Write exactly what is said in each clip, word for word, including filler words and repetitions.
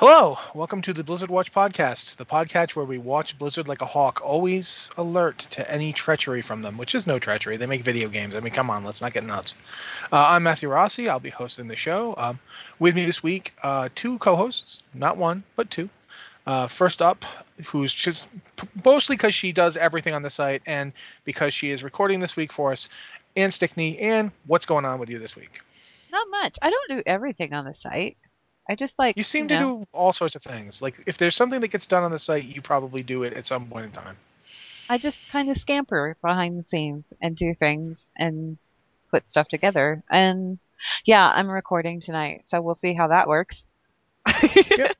Hello, welcome to the Blizzard Watch podcast, the podcast where we watch Blizzard like a hawk, always alert to any treachery from them, which is no treachery. They make video games. I mean, come on, let's not get nuts. Uh, I'm Matthew Rossi. I'll be hosting the show. Um, with me this week, uh, two co-hosts, not one, but two. Uh, first up, who's just mostly because she does everything on the site and because she is recording this week for us, Anne Stickney. Anne, what's going on with you this week? Not much. I don't do everything on the site. I just like you seem you to know. do all sorts of things. Like if there's something that gets done on the site, you probably do it at some point in time. I just kind of scamper behind the scenes and do things and put stuff together. And yeah, I'm recording tonight, so we'll see how that works. Yep.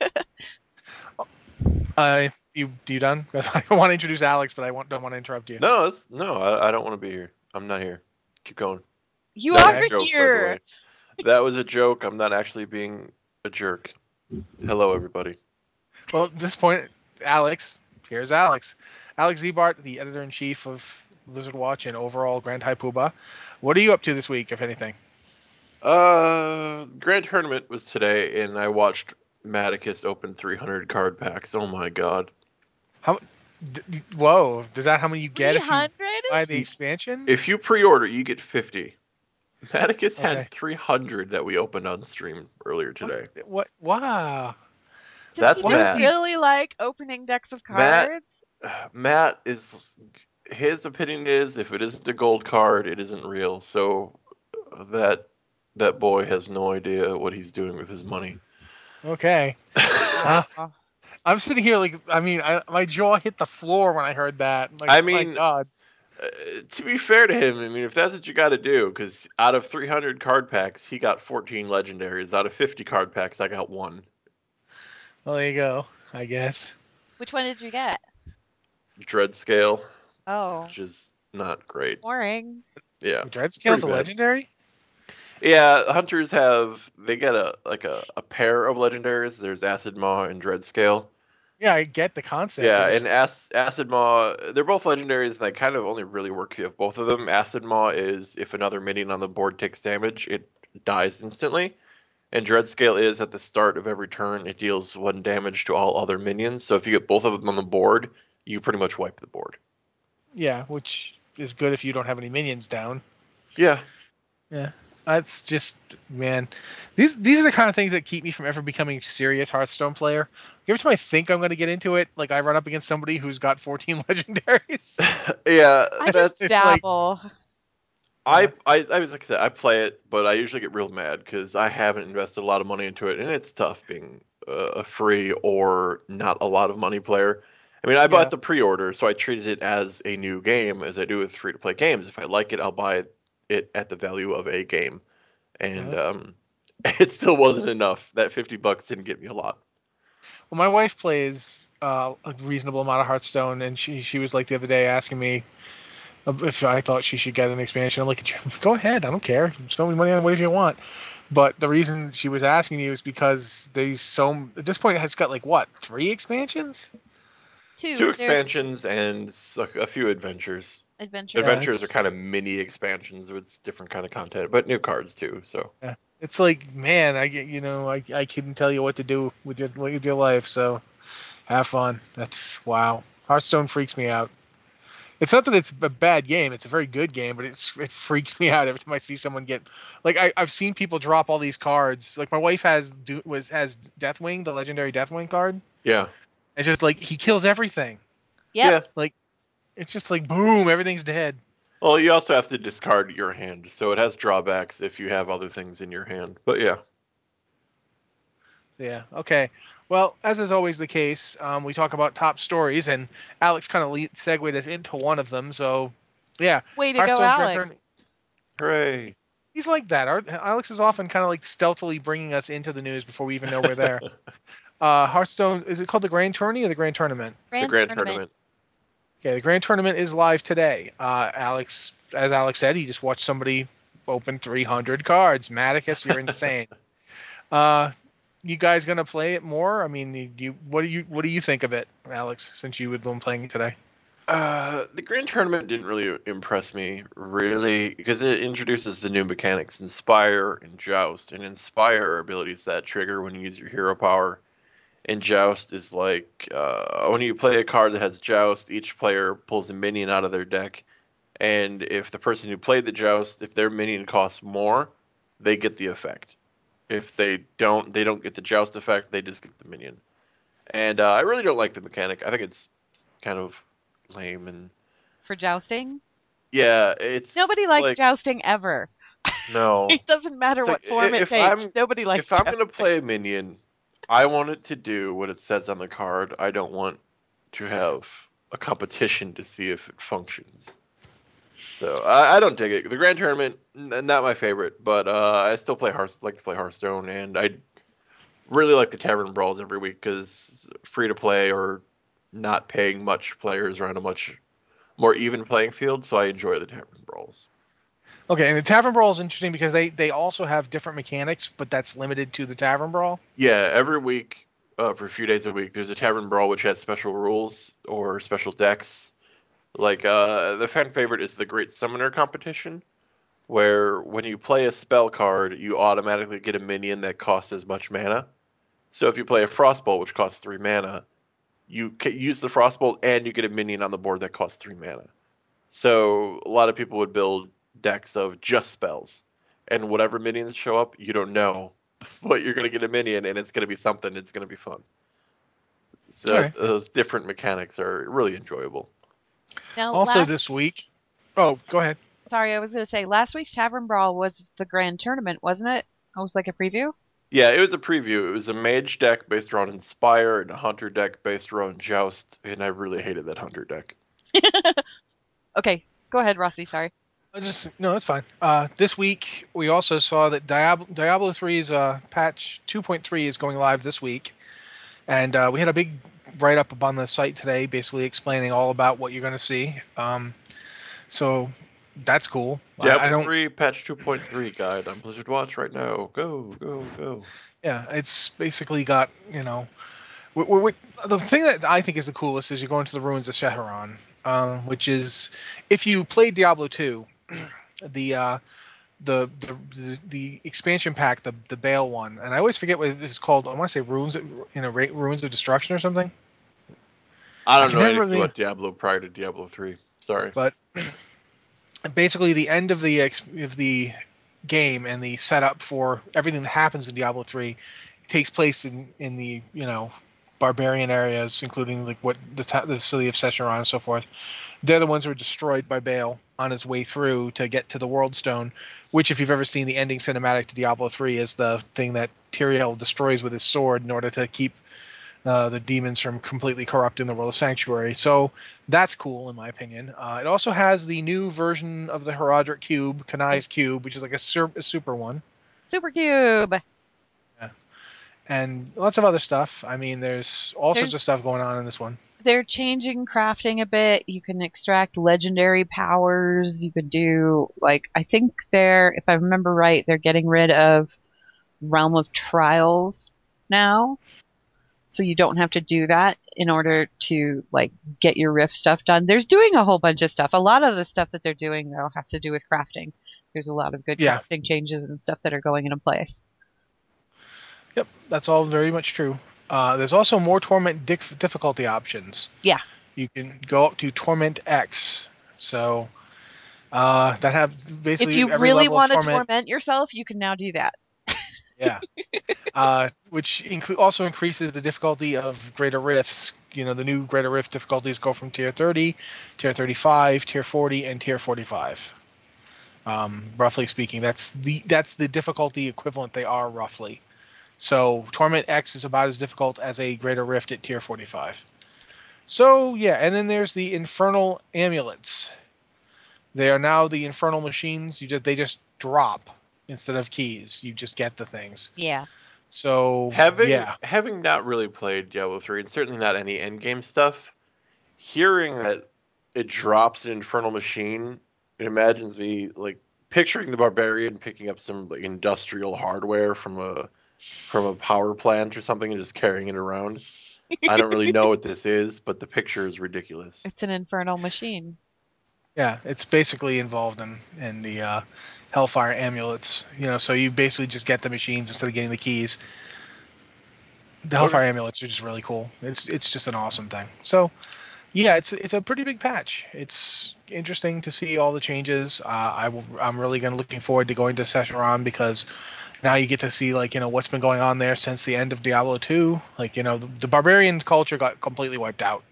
uh, you you done? I want to introduce Alex, but I want, don't want to interrupt you. No, it's, no, I, I don't want to be here. I'm not here. Keep going. You that are joke, here. That was a joke. I'm not actually being a jerk. Hello, everybody. Well, at this point, Alex. Here's Alex. Alex Zebart, the editor-in-chief of Blizzard Watch and overall Grand High Poobah. What are you up to this week, if anything? Uh, Grand Tournament was today, and I watched Maticus open three hundred card packs. Oh, my God. How? D- whoa. Is that how many you get if you buy the expansion? If you pre-order, you get fifty. Maticus had okay. three hundred that we opened on stream earlier today. What? what wow. Does That's he just Matt. really like opening decks of cards? Matt, Matt is... His opinion is, if it isn't a gold card, it isn't real. So that that boy has no idea what he's doing with his money. Okay. uh, I'm sitting here like... I mean, I, my jaw hit the floor when I heard that. Like, I mean... My God. Uh, to be fair to him, I mean, if that's what you got to do, because out of three hundred card packs, he got fourteen legendaries. Out of fifty card packs, I got one. Well, there you go, I guess. Which one did you get? Dreadscale. Oh. Which is not great. Boring. Yeah. Dreadscale's a legendary? Yeah, hunters have, they get a like a, a pair of legendaries. There's Acid Maw and Dreadscale. Yeah, I get the concept. Yeah, and Ac- Acid Maw, they're both legendaries, and they kind of only really work if you have both of them. Acid Maw is if another minion on the board takes damage, it dies instantly. And Dreadscale is at the start of every turn, it deals one damage to all other minions. So if you get both of them on the board, you pretty much wipe the board. Yeah, which is good if you don't have any minions down. Yeah. Yeah. That's just, man, these these are the kind of things that keep me from ever becoming a serious Hearthstone player. Every time I think I'm going to get into it, like I run up against somebody who's got fourteen legendaries. Yeah. I that's, just dabble. Like, I, I, I was like I said, I play it, but I usually get real mad because I haven't invested a lot of money into it. And it's tough being uh, a free or not a lot of money player. I mean, I bought yeah. the pre-order, so I treated it as a new game, as I do with free-to-play games. If I like it, I'll buy it. It at the value of a game, and yeah. um, it still wasn't enough. That fifty bucks didn't get me a lot. Well, my wife plays uh, a reasonable amount of Hearthstone, and she she was like the other day asking me if I thought she should get an expansion. I'm like, go ahead, I don't care. Spend me money on whatever you want. But the reason she was asking me was because they so at this point it's got like what three expansions, two, two expansions There's... and a few adventures. Adventure. Adventures yeah, are kind of mini expansions with different kind of content, but new cards too. So yeah. It's like, man, I get you know, I I couldn't tell you what to do with your with your life. So have fun. That's wow. Hearthstone freaks me out. It's not that it's a bad game; it's a very good game, but it's it freaks me out every time I see someone get like I I've seen people drop all these cards. Like my wife has do was has Deathwing, the legendary Deathwing card. Yeah. It's just like he kills everything. Yep. Yeah. Like. It's just like, boom, everything's dead. Well, you also have to discard your hand, so it has drawbacks if you have other things in your hand. But, yeah. Yeah, okay. Well, as is always the case, um, we talk about top stories, and Alex kind of le- segued us into one of them, so, yeah. Way to Hearthstone go, Alex. Hooray. He's like that. Our, Alex is often kind of like stealthily bringing us into the news before we even know we're there. uh, Hearthstone, is it called the Grand Tourney or the Grand Tournament? Grand the Grand Tournament. Tournament. Okay, the Grand Tournament is live today. Uh, Alex, as Alex said, he just watched somebody open three hundred cards. Maticus, you're insane. Uh, you guys gonna play it more? I mean, you what do you what do you think of it, Alex? Since you would been playing it today. Uh, the Grand Tournament didn't really impress me, really, because it introduces the new mechanics, Inspire and Joust, and Inspire are abilities that trigger when you use your hero power. And Joust is like, uh, when you play a card that has Joust, each player pulls a minion out of their deck. And if the person who played the Joust, if their minion costs more, they get the effect. If they don't, they don't get the Joust effect, they just get the minion. And uh, I really don't like the mechanic. I think it's kind of lame. And for jousting? Yeah. It's Nobody likes like, jousting ever. No. It doesn't matter like, what form it takes. I'm, Nobody likes if jousting. If I'm going to play a minion, I want it to do what it says on the card. I don't want to have a competition to see if it functions. So I, I don't dig it. The Grand Tournament, n- not my favorite, but uh, I still play Hearth- like to play Hearthstone, and I really like the Tavern Brawls every week because free to play or not paying much players are on a much more even playing field. So I enjoy the Tavern Brawls. Okay, and the Tavern Brawl is interesting because they, they also have different mechanics, but that's limited to the Tavern Brawl? Yeah, every week, uh, for a few days a week, there's a Tavern Brawl which has special rules or special decks. Like, uh, the fan favorite is the Great Summoner competition, where when you play a spell card, you automatically get a minion that costs as much mana. So if you play a Frostbolt, which costs three mana, you can use the Frostbolt and you get a minion on the board that costs three mana. So a lot of people would build decks of just spells, and whatever minions show up, you don't know, but you're going to get a minion, and it's going to be something. It's going to be fun. So right. Those different mechanics are really enjoyable. Now, also last... this week... Oh, go ahead. Sorry, I was going to say, last week's Tavern Brawl was the Grand Tournament, wasn't it? It was like a preview? Yeah, it was a preview. It was a mage deck based around Inspire and a hunter deck based around Joust, and I really hated that hunter deck. Okay, go ahead, Rossi, sorry. Just, no, that's fine. Uh, this week, we also saw that Diablo, Diablo three's uh, patch two point three is going live this week. And uh, we had a big write-up up on the site today basically explaining all about what you're going to see. Um, so that's cool. Diablo I, I don't... three patch two point three guide on Blizzard Watch right now. Go, go, go. Yeah, it's basically got, you know... We, we, we, the thing that I think is the coolest is you're going to the ruins of Shadowrun, um, which is... If you played Diablo two... The, uh, the the the expansion pack, the the Bale one, and I always forget what it's called. I want to say Ruins, you know, Ruins of Destruction or something. I don't I know anything really... about Diablo prior to Diablo three. Sorry, but basically the end of the of the game and the setup for everything that happens in Diablo three takes place in, in the you know barbarian areas, including like what the the city of Secheron and so forth. They're the ones who are destroyed by Bale on his way through to get to the World Stone, which, if you've ever seen the ending cinematic to Diablo three, is the thing that Tyrael destroys with his sword in order to keep uh, the demons from completely corrupting the World of Sanctuary. So that's cool, in my opinion. Uh, it also has the new version of the Herodric Cube, Kanai's Cube, which is like a, sur- a super one. Super Cube! Yeah. And lots of other stuff. I mean, there's all there's- sorts of stuff going on in this one. They're changing crafting a bit. You can extract legendary powers. You could do, like, I think they're, if I remember right, they're getting rid of Realm of Trials now. So you don't have to do that in order to, like, get your Rift stuff done. There's doing a whole bunch of stuff. A lot of the stuff that they're doing, though, has to do with crafting. There's a lot of good yeah. crafting changes and stuff that are going into place. Yep, that's all very much true. Uh, there's also more Torment dif- difficulty options. Yeah. You can go up to Torment X. So uh, that have basically. If you every really want to torment, torment yourself, you can now do that. Yeah. Uh, which inc- also increases the difficulty of Greater Rifts. You know, the new Greater Rift difficulties go from tier thirty, tier thirty-five, tier forty, and tier forty-five. Um, roughly speaking, that's the that's the difficulty equivalent they are roughly. So Torment X is about as difficult as a Greater Rift at tier forty-five. So, yeah, and then there's the Infernal Amulets. They are now the Infernal Machines. You just, they just drop instead of keys. You just get the things. Yeah. So, having, yeah. Having not really played Diablo three, and certainly not any endgame stuff, hearing that it drops an Infernal Machine, it imagines me, like, picturing the Barbarian picking up some like, industrial hardware from a... from a power plant or something and just carrying it around. I don't really know what this is, but the picture is ridiculous. It's an infernal machine. Yeah, it's basically involved in, in the uh, Hellfire Amulets. You know, so you basically just get the machines instead of getting the keys. The Hellfire Amulets are just really cool. It's it's just an awesome thing. So, yeah, it's it's a pretty big patch. It's interesting to see all the changes. Uh, I will, I'm really gonna looking forward to going to Secheron, because now you get to see, like, you know, what's been going on there since the end of Diablo two. Like, you know, the, the barbarian culture got completely wiped out,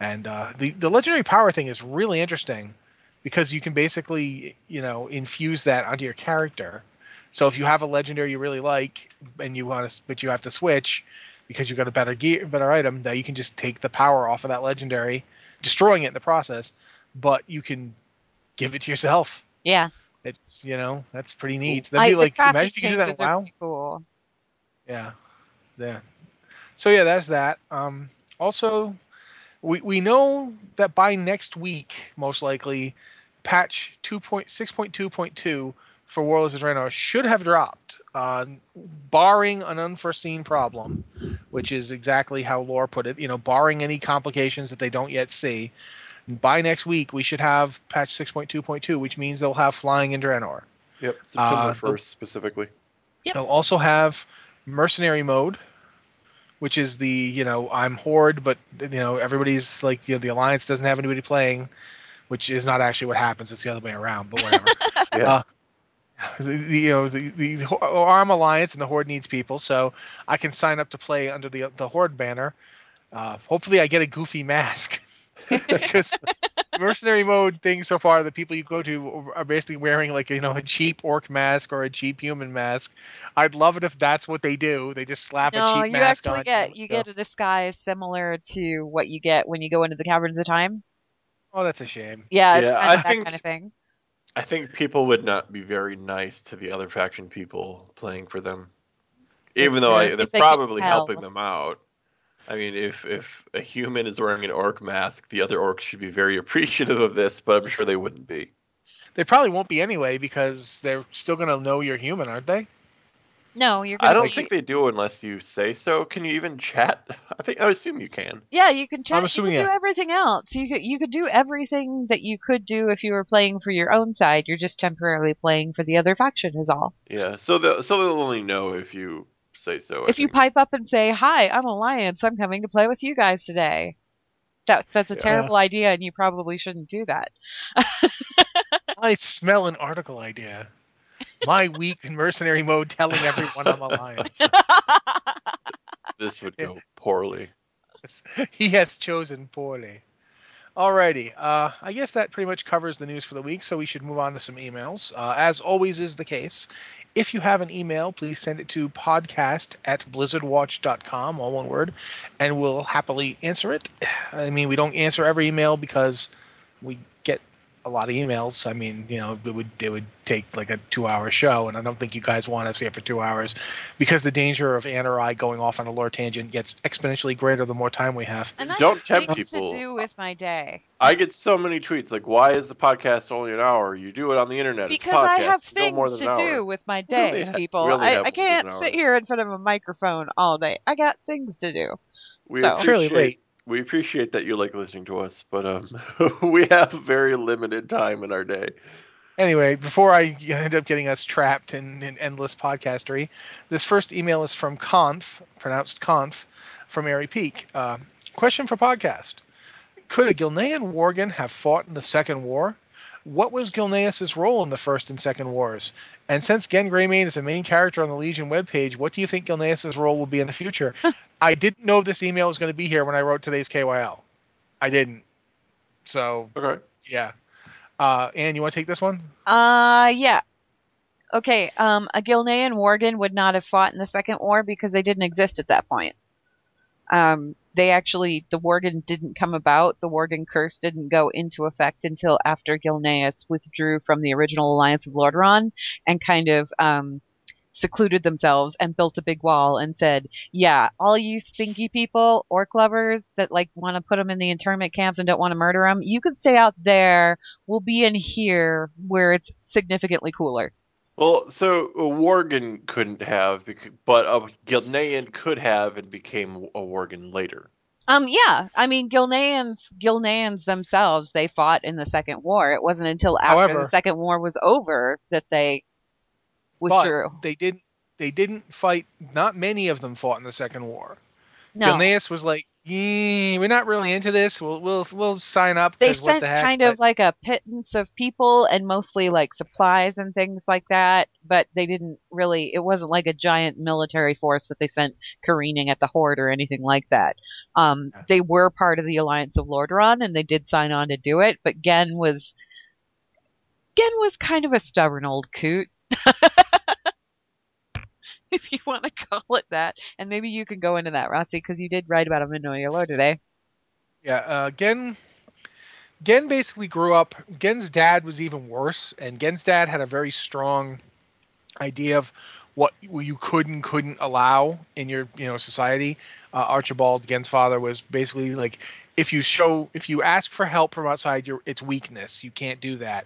and uh, the the legendary power thing is really interesting, because you can basically, you know, infuse that onto your character. So if you have a legendary you really like, and you want to, but you have to switch because you got a better gear, better item, now you can just take the power off of that legendary, destroying it in the process. But you can give it to yourself. Yeah, it's you know that's pretty neat. That'd be I, like imagine if you could do that. Wow, cool. Yeah, yeah. So yeah, that's that. Um, also, we we know that by next week, most likely, patch two point six point two point two. for Warlords of Draenor should have dropped, uh, barring an unforeseen problem, which is exactly how Lore put it. You know, barring any complications that they don't yet see, by next week we should have patch six point two point two, which means they'll have flying in Draenor. Yep, September first uh, specifically. Yep. They'll also have mercenary mode, which is the, you know, I'm Horde, but, you know, everybody's like, you know, the Alliance doesn't have anybody playing, which is not actually what happens. It's the other way around, but whatever. Yeah. Uh, The, you know, the, the Arm Alliance and the Horde needs people, so I can sign up to play under the the Horde banner. Uh, hopefully I get a goofy mask, because mercenary mode thing so far, the people you go to are basically wearing, like, you know, a cheap orc mask or a cheap human mask. I'd love it if that's what they do. They just slap no, a cheap you mask actually on. Get, you get a disguise similar to what you get when you go into the Caverns of Time. Oh, that's a shame. Yeah, yeah, I that think... kind of thing. I think people would not be very nice to the other faction people playing for them, even though I, they're probably helping them out. I mean, if, if a human is wearing an orc mask, the other orcs should be very appreciative of this, but I'm sure they wouldn't be. They probably won't be anyway, because they're still going to know you're human, aren't they? No, you're. Gonna I don't be... think they do unless you say so. Can you even chat? I think I assume you can. Yeah, you can chat. I'm assuming you can do yeah. everything else. You could you could do everything that you could do if you were playing for your own side. You're just temporarily playing for the other faction, is all. Yeah, so they'll so they'll only know if you say so. I if think. you pipe up and say, "Hi, I'm Alliance. I'm coming to play with you guys today." That that's a yeah. terrible idea, and you probably shouldn't do that. I smell an article idea. My week in mercenary mode telling everyone I'm Alliance. This would go poorly. He has chosen poorly. Alrighty. Uh, I guess that pretty much covers the news for the week, so we should move on to some emails. Uh, as always is the case, if you have an email, please send it to podcast at blizzard watch dot com, all one word, and we'll happily answer it. I mean, we don't answer every email because we get a lot of emails. I mean, you know, it would it would take like a two-hour show, and I don't think you guys want us here for two hours, because the danger of Anne or I going off on a lore tangent gets exponentially greater the more time we have. And I don't have things people. to do with my day. I get so many tweets like, "Why is the podcast only an hour? You do it on the internet." Because it's podcast, I have things no more than to do with my day, really ha- people. Really I, I can't sit here in front of a microphone all day. I got things to do. We so. appreciate really late. We appreciate that you like listening to us, but um, we have very limited time in our day. Anyway, before I end up getting us trapped in, in endless podcastery, this first email is from Conf, pronounced Conf, from Airy Peak. Uh, question for podcast. Could a Gilnean Worgen have fought in the Second War? What was Gilneas' role in the First and Second Wars? And since Genn Greymane is a main character on the Legion webpage, what do you think Gilneas' role will be in the future? I didn't know this email was going to be here when I wrote today's K Y L. I didn't. So, okay. yeah. Uh, Anne, you want to take this one? Uh, yeah. Okay, um, a Gilnean Worgen would not have fought in the Second War because they didn't exist at that point. Um, they actually, the Worgen didn't come about. The Worgen curse didn't go into effect until after Gilneas withdrew from the original Alliance of Lordaeron and kind of um, secluded themselves and built a big wall and said, yeah, all you stinky people, orc lovers that like want to put them in the internment camps and don't want to murder them, you can stay out there. We'll be in here where it's significantly cooler. Well, so a Worgen couldn't have, but a Gilnean could have and became a Worgen later. Um, yeah. I mean, Gilneans, Gilneans themselves, they fought in the Second War. It wasn't until after However, the Second War was over that they withdrew. But they didn't. they didn't fight. Not many of them fought in the Second War. No. Gilneas was like, yeah, we're not really into this. We'll we'll we'll sign up. They sent what the heck, kind but... of like a pittance of people and mostly like supplies and things like that. But they didn't really. It wasn't like a giant military force that they sent careening at the Horde or anything like that. Um, yeah. They were part of the Alliance of Lordaeron and they did sign on to do it. But Genn was Genn was kind of a stubborn old coot. If you want to call it that. And maybe you can go into that, Rossi, because you did write about him in Know Your Lore today. Yeah, uh, Genn, Genn basically grew up. Gen's dad was even worse, and Gen's dad had a very strong idea of what you could and couldn't allow in your you know society. Uh, Archibald, Gen's father, was basically like, if you show, if you ask for help from outside, you're, it's weakness. You can't do that.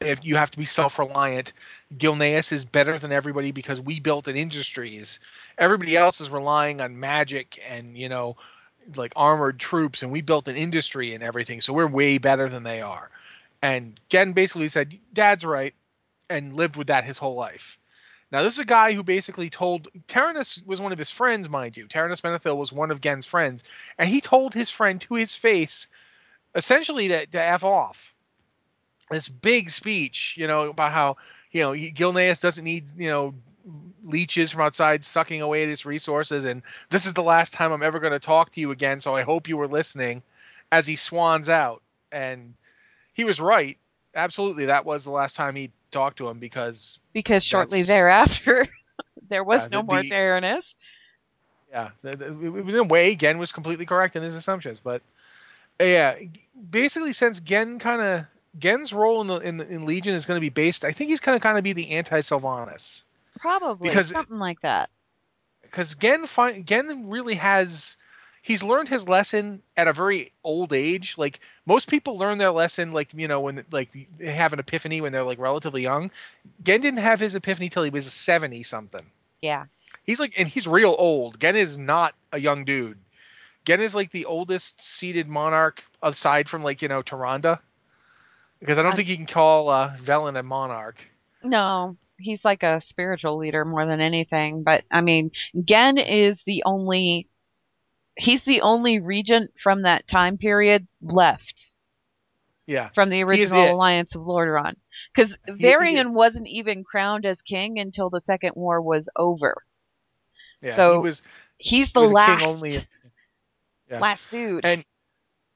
If you have to be self-reliant. Gilneas is better than everybody because we built an industries. Everybody else is relying on magic and, you know, like armored troops, and we built an industry and everything. So we're way better than they are. And Genn basically said, Dad's right, and lived with that his whole life. Now, this is a guy who basically told – Taranis was one of his friends, mind you. Taranis Menethil was one of Gen's friends. And he told his friend to his face essentially to, to F off. This big speech, you know, about how, you know, Gilneas doesn't need, you know, leeches from outside sucking away at his resources. And this is the last time I'm ever going to talk to you again. So I hope you were listening, as he swans out. And he was right. Absolutely. That was the last time he talked to him because. Because shortly thereafter, there was yeah, no the, more Taranis. Yeah. The, the, in a way, Genn was completely correct in his assumptions. But yeah, basically since Genn kind of. Gen's role in the in, the, in Legion is going to be based. I think he's going to kind of be the anti-Sylvanas, probably because, something like that. Because Genn find, Genn really has he's learned his lesson at a very old age. Like most people learn their lesson, like you know when like they have an epiphany when they're like relatively young. Genn didn't have his epiphany till he was seventy something. Yeah, he's like and he's real old. Genn is not a young dude. Genn is like the oldest seated monarch aside from like you know Tyrande. Because I don't think you can call uh, Velen a monarch. No, he's like a spiritual leader more than anything. But I mean, Genn is the only, he's the only regent from that time period left. Yeah. From the original Alliance of Lordaeron. Because Varian wasn't even crowned as king until the Second War was over. Yeah, so he was, he's the he was last, only, yeah. last dude. And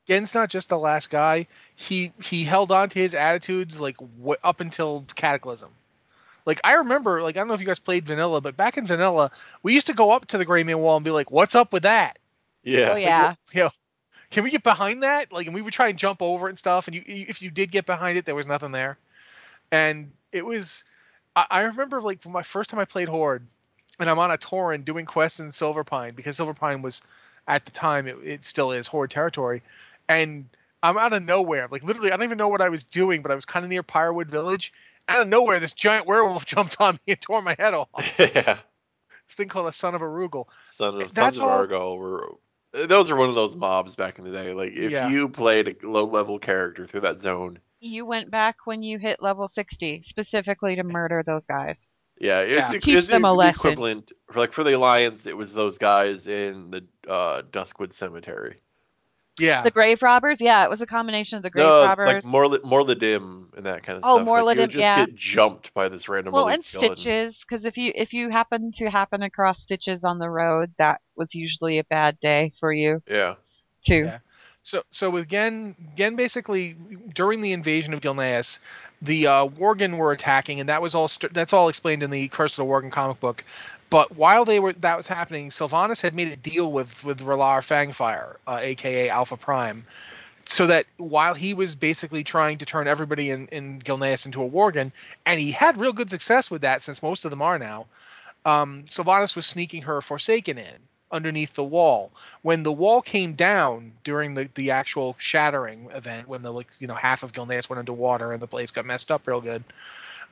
Gen's not just the last guy. He he held on to his attitudes like wh- up until Cataclysm. Like I remember, like I don't know if you guys played Vanilla, but back in Vanilla, we used to go up to the Greymane Wall and be like, "What's up with that?" Yeah, oh, yeah. Like, you know, can we get behind that? Like, and we would try and jump over it and stuff. And you, if you did get behind it, there was nothing there. And it was, I, I remember like my first time I played Horde, and I'm on a Tauren doing quests in Silverpine because Silverpine was, at the time, it, it still is Horde territory. And I'm out of nowhere. Like, literally, I don't even know what I was doing, but I was kind of near Pyrewood Village. Out of nowhere, this giant werewolf jumped on me and tore my head off. Yeah. This thing called a Son of Arugul. Son of, Sons of Arugul were... Those are one of those mobs back in the day. Like, if yeah. you played a low-level character through that zone... You went back when you hit level sixty, specifically to murder those guys. Yeah. It was, yeah. It, Teach it, them it, a lesson. Equivalent, for, like, for the Alliance, it was those guys in the uh, Duskwood Cemetery. Yeah, the grave robbers. Yeah, it was a combination of the grave no, robbers, like Morla, Morladim and that kind of oh, stuff. Oh, Morladim, like you would just yeah. Get jumped by this random. Well, and skeleton. Stitches, because if you if you happen to happen across Stitches on the road, that was usually a bad day for you. Yeah. Too. Yeah. So so with Genn, Genn basically during the invasion of Gilneas, the uh, Worgen were attacking, and that was all st- that's all explained in the Curse of the Worgen comic book. But while they were that was happening, Sylvanas had made a deal with with R'hlar Fangfire, uh, aka Alpha Prime, so that while he was basically trying to turn everybody in, in Gilneas into a Worgen, and he had real good success with that since most of them are now, um, Sylvanas was sneaking her Forsaken in underneath the wall. When the wall came down during the, the actual shattering event, when the like you know half of Gilneas went underwater and the place got messed up real good,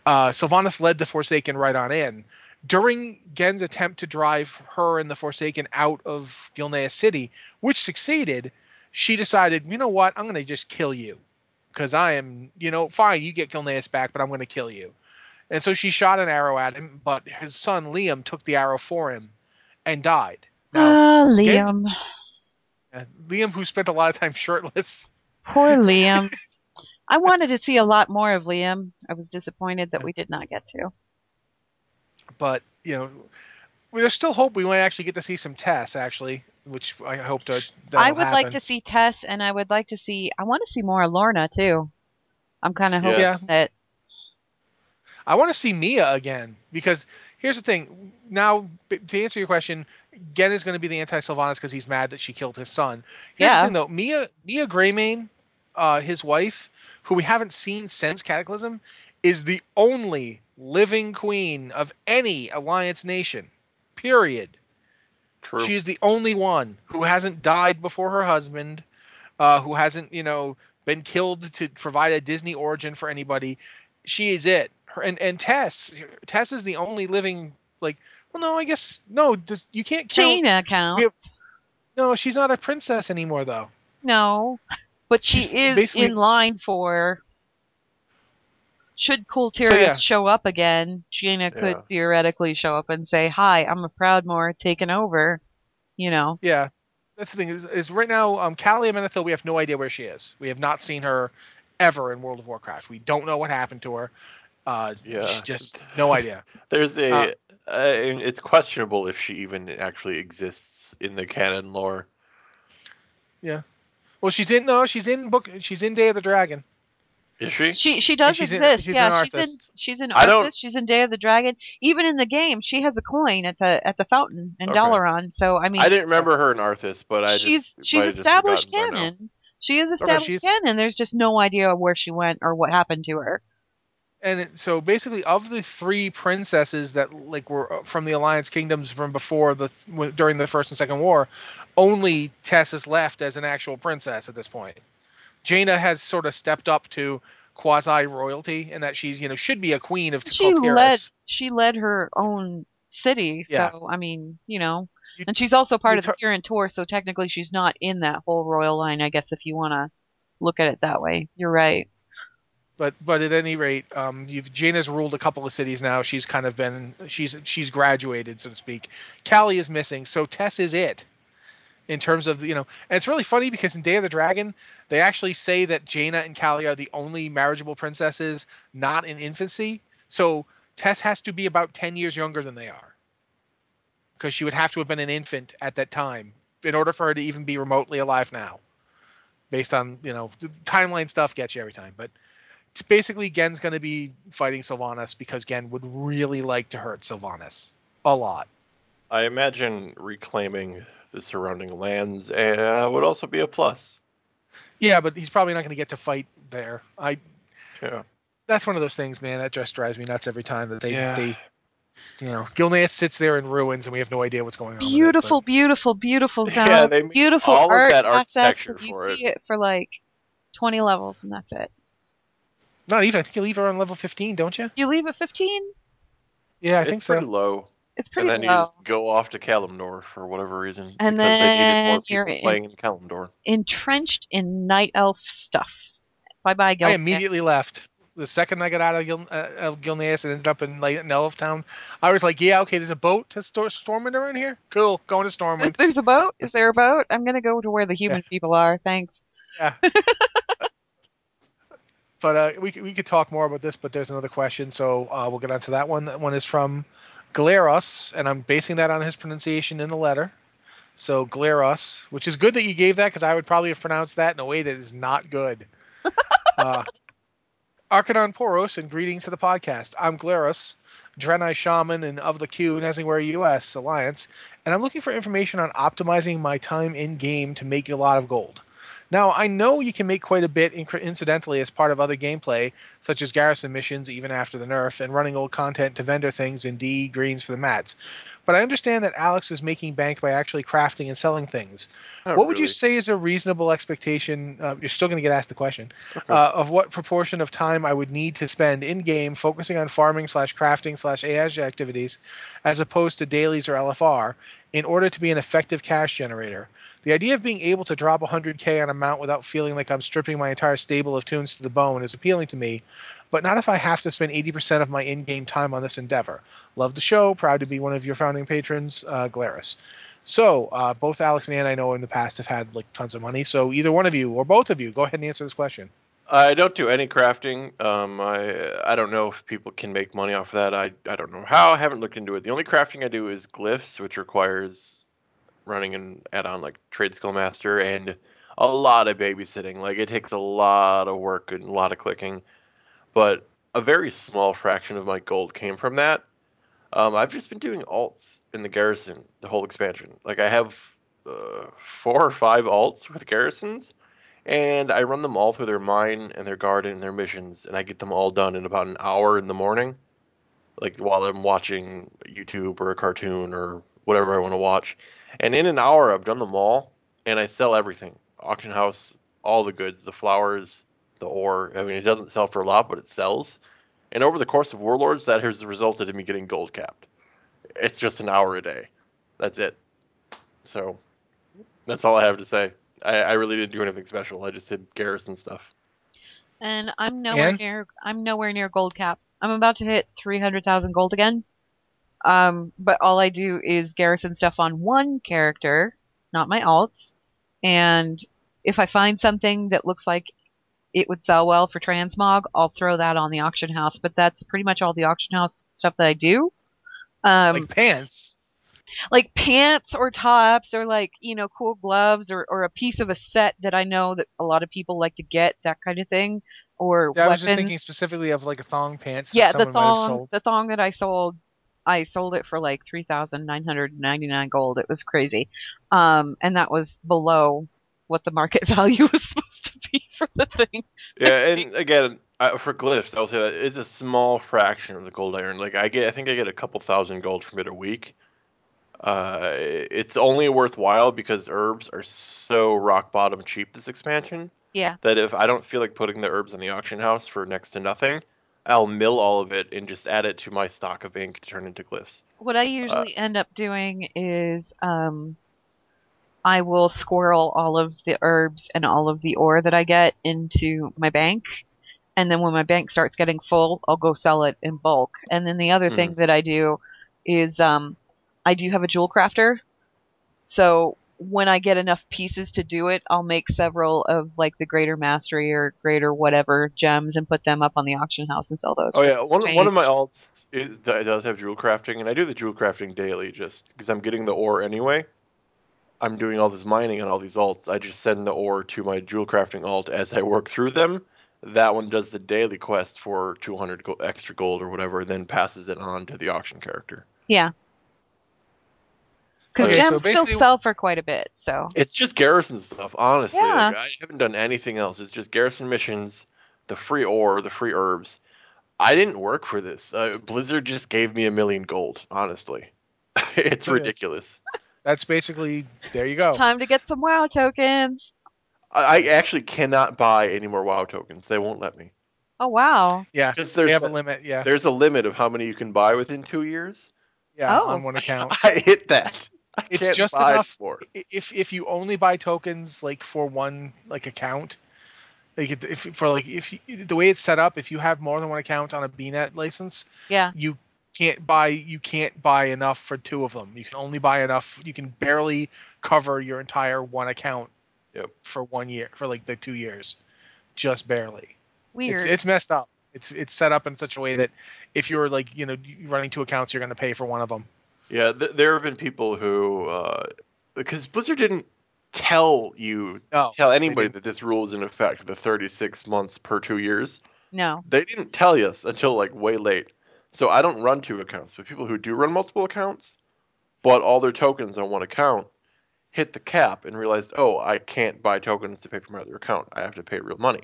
uh, Sylvanas led the Forsaken right on in. During Gen's attempt to drive her and the Forsaken out of Gilneas City, which succeeded, she decided, you know what, I'm going to just kill you. Because I am, you know, fine, you get Gilneas back, but I'm going to kill you. And so she shot an arrow at him, but his son Liam took the arrow for him and died. Ah, uh, Liam. Genn, uh, Liam, who spent a lot of time shirtless. Poor Liam. I wanted to see a lot more of Liam. I was disappointed that we did not get to. But, you know, there's still hope we might actually get to see some Tess, actually, which I hope to. I would happen. like to see Tess, and I would like to see. I want to see more of Lorna, too. I'm kind of hoping yes. that. I want to see Mia again, because here's the thing. Now, to answer your question, Genn is going to be the anti-Sylvanas because he's mad that she killed his son. Here's yeah. the thing, though. Mia, Mia Greymane, uh, his wife, who we haven't seen since Cataclysm, is the only living queen of any Alliance nation, period. True. She is the only one who hasn't died before her husband, uh, who hasn't, you know, been killed to provide a Disney origin for anybody. She is it. And and Tess, Tess is the only living, like, well, no, I guess, no, just, you can't kill. Jaina counts. Have, no, she's not a princess anymore, though. No, but she she's is in line for, should Cool Tyrius so, yeah. show up again, Jaina yeah. could theoretically show up and say, hi, I'm a Proudmoore, taking over, you know. Yeah, that's the thing, is, is right now, um, Callie Amenethil, we have no idea where she is. We have not seen her ever in World of Warcraft. We don't know what happened to her. Uh, yeah, just no idea. There's a, uh, uh, it's questionable if she even actually exists in the canon lore. Yeah, well, she's in no, she's in book, she's in Day of the Dragon. Is she? She she does she's exist. In, she's yeah, she's in she's in Arthas. She's in Day of the Dragon. Even in the game, she has a coin at the at the fountain in okay. Dalaran. So I mean, I didn't remember her in Arthas, but I she's just, she's I established canon. She is established okay, canon. There's just no idea where she went or what happened to her. And so basically, of the three princesses that like were from the Alliance Kingdoms from before the during the First and Second War, only Tess is left as an actual princess at this point. Jaina has sort of stepped up to quasi royalty, and that she's you know should be a queen of she led she led her own city. So yeah. I mean, you know, you, and she's also part of the Kirin Tor, so technically she's not in that whole royal line. I guess if you want to look at it that way, you're right. But but at any rate, um, you've, Jaina's ruled a couple of cities now. She's kind of been she's she's graduated, so to speak. Callie is missing, so Tess is it. In terms of you know, and it's really funny because in Day of the Dragon, they actually say that Jaina and Callie are the only marriageable princesses not in infancy. So Tess has to be about ten years younger than they are, because she would have to have been an infant at that time in order for her to even be remotely alive now. Based on you know the timeline stuff gets you every time, but. Basically, Genn's going to be fighting Sylvanas because Genn would really like to hurt Sylvanas a lot. I imagine reclaiming the surrounding lands uh, would also be a plus. Yeah, but he's probably not going to get to fight there. I. Yeah. That's one of those things, man. That just drives me nuts every time that they, yeah. they you know, Gilneas sits there in ruins and we have no idea what's going on. Beautiful, with it, beautiful, beautiful zone. Yeah, they beautiful all art of that architecture for you it. see it for like twenty levels, and that's it. Not even. I think you leave her on level fifteen, don't you? You leave at fifteen? Yeah, I it's think so. It's pretty low. It's pretty low. And then low. You just go off to Kalimdor for whatever reason. And then they more you're playing in, in Kalimdor. Entrenched in Night Elf stuff. Bye-bye, Gilneas. I immediately left. The second I got out of, Gil, uh, of Gilneas and ended up in Night Elf Town, I was like, yeah, okay, there's a boat to Stor Stormwind around here? Cool, going to Stormwind. There's a boat? Is there a boat? I'm going to go to where the human yeah. people are. Thanks. Yeah. But uh, we, we could talk more about this, but there's another question, so uh, we'll get onto that one. That one is from Galeros, and I'm basing that on his pronunciation in the letter. So Galeros, which is good that you gave that, because I would probably have pronounced that in a way that is not good. uh, Archidon Poros, and greetings to the podcast. I'm Galeros, Draenei Shaman, and of the Q, Nezinware U S Alliance, and I'm looking for information on optimizing my time in-game to make a lot of gold. Now, I know you can make quite a bit incidentally as part of other gameplay, such as garrison missions even after the nerf, and running old content to vendor things in D E greens for the mats. But I understand that Alex is making bank by actually crafting and selling things. Not what really. would you say is a reasonable expectation, uh, you're still going to get asked the question, okay. uh, of what proportion of time I would need to spend in-game focusing on farming slash crafting slash A S activities as opposed to dailies or L F R in order to be an effective cash generator? The idea of being able to drop one hundred K on a mount without feeling like I'm stripping my entire stable of tunes to the bone is appealing to me, but not if I have to spend eighty percent of my in-game time on this endeavor. Love the show. Proud to be one of your founding patrons, uh, Glarus. So uh, both Alex and Ann, I know in the past have had like tons of money. So either one of you or both of you, go ahead and answer this question. I don't do any crafting. Um, I I don't know if people can make money off of that. I, I don't know how. I haven't looked into it. The only crafting I do is glyphs, which requires running an add-on like Tradescale Master and a lot of babysitting. Like it takes a lot of work and a lot of clicking. But a very small fraction of my gold came from that. Um, I've just been doing alts in the Garrison, the whole expansion. Like I have uh, four or five alts with Garrisons. And I run them all through their mine and their garden and their missions, and I get them all done in about an hour in the morning, like while I'm watching YouTube or a cartoon or whatever I want to watch. And in an hour, I've done them all, and I sell everything. Auction house, all the goods, the flowers, the ore. I mean, it doesn't sell for a lot, but it sells. And over the course of Warlords, that has resulted in me getting gold capped. It's just an hour a day. That's it. So that's all I have to say. I, I really didn't do anything special. I just did Garrison stuff. And I'm nowhere and? near. I'm nowhere near gold cap. I'm about to hit three hundred thousand gold again. Um, but all I do is Garrison stuff on one character, not my alts. And if I find something that looks like it would sell well for transmog, I'll throw that on the auction house. But that's pretty much all the auction house stuff that I do. Um, like pants. Like pants or tops or like, you know, cool gloves or, or a piece of a set that I know that a lot of people like to get, that kind of thing. Or yeah, I was just thinking specifically of like a thong pants. Yeah, that the thong the thong that I sold, I sold it for like three thousand nine hundred ninety-nine gold. It was crazy. Um, and that was below what the market value was supposed to be for the thing. Yeah, and again, I, for glyphs, I'll say that it's a small fraction of the gold I earn. Like I get, I think I get a couple thousand gold from it a week. Uh, it's only worthwhile because herbs are so rock bottom cheap this expansion. Yeah. That if I don't feel like putting the herbs in the auction house for next to nothing, I'll mill all of it and just add it to my stock of ink to turn into glyphs. What I usually uh, end up doing is um, I will squirrel all of the herbs and all of the ore that I get into my bank. And then when my bank starts getting full, I'll go sell it in bulk. And then the other mm-hmm. thing that I do is... Um, I do have a jewel crafter, so when I get enough pieces to do it, I'll make several of like the greater mastery or greater whatever gems and put them up on the auction house and sell those. Oh yeah, one, one of my alts it does have jewel crafting, and I do the jewel crafting daily just because I'm getting the ore anyway. I'm doing all this mining and all these alts. I just send the ore to my jewel crafting alt as I work through them. That one does the daily quest for two hundred go- extra gold or whatever, and then passes it on to the auction character. Yeah. Because okay, gems so still sell for quite a bit, so it's just Garrison stuff. Honestly, yeah. Like, I haven't done anything else. It's just Garrison missions, the free ore, the free herbs. I didn't work for this. Uh, Blizzard just gave me a million gold. Honestly, it's okay. Ridiculous. That's basically there. You go. It's time to get some WoW tokens. I, I actually cannot buy any more WoW tokens. They won't let me. Oh wow! Yeah, because there's they have a, a limit. Yeah, there's a limit of how many you can buy within two years. Yeah, oh. On one account. I hit that. I it's just enough for it. if if you only buy tokens like for one like account, like if for like if you, the way it's set up, if you have more than one account on a B net license, yeah, you can't buy you can't buy enough for two of them. You can only buy enough. You can barely cover your entire one account yep. for one year for like the two years, just barely. Weird. It's, it's messed up. It's it's set up in such a way that if you're like you know running two accounts, you're going to pay for one of them. Yeah, th- there have been people who, because uh, Blizzard didn't tell you, no, tell anybody that this rule is in effect, the thirty-six months per two years. No. They didn't tell us until, like, way late. So I don't run two accounts, but people who do run multiple accounts, bought all their tokens on one account, hit the cap, and realized, oh, I can't buy tokens to pay for my other account. I have to pay real money.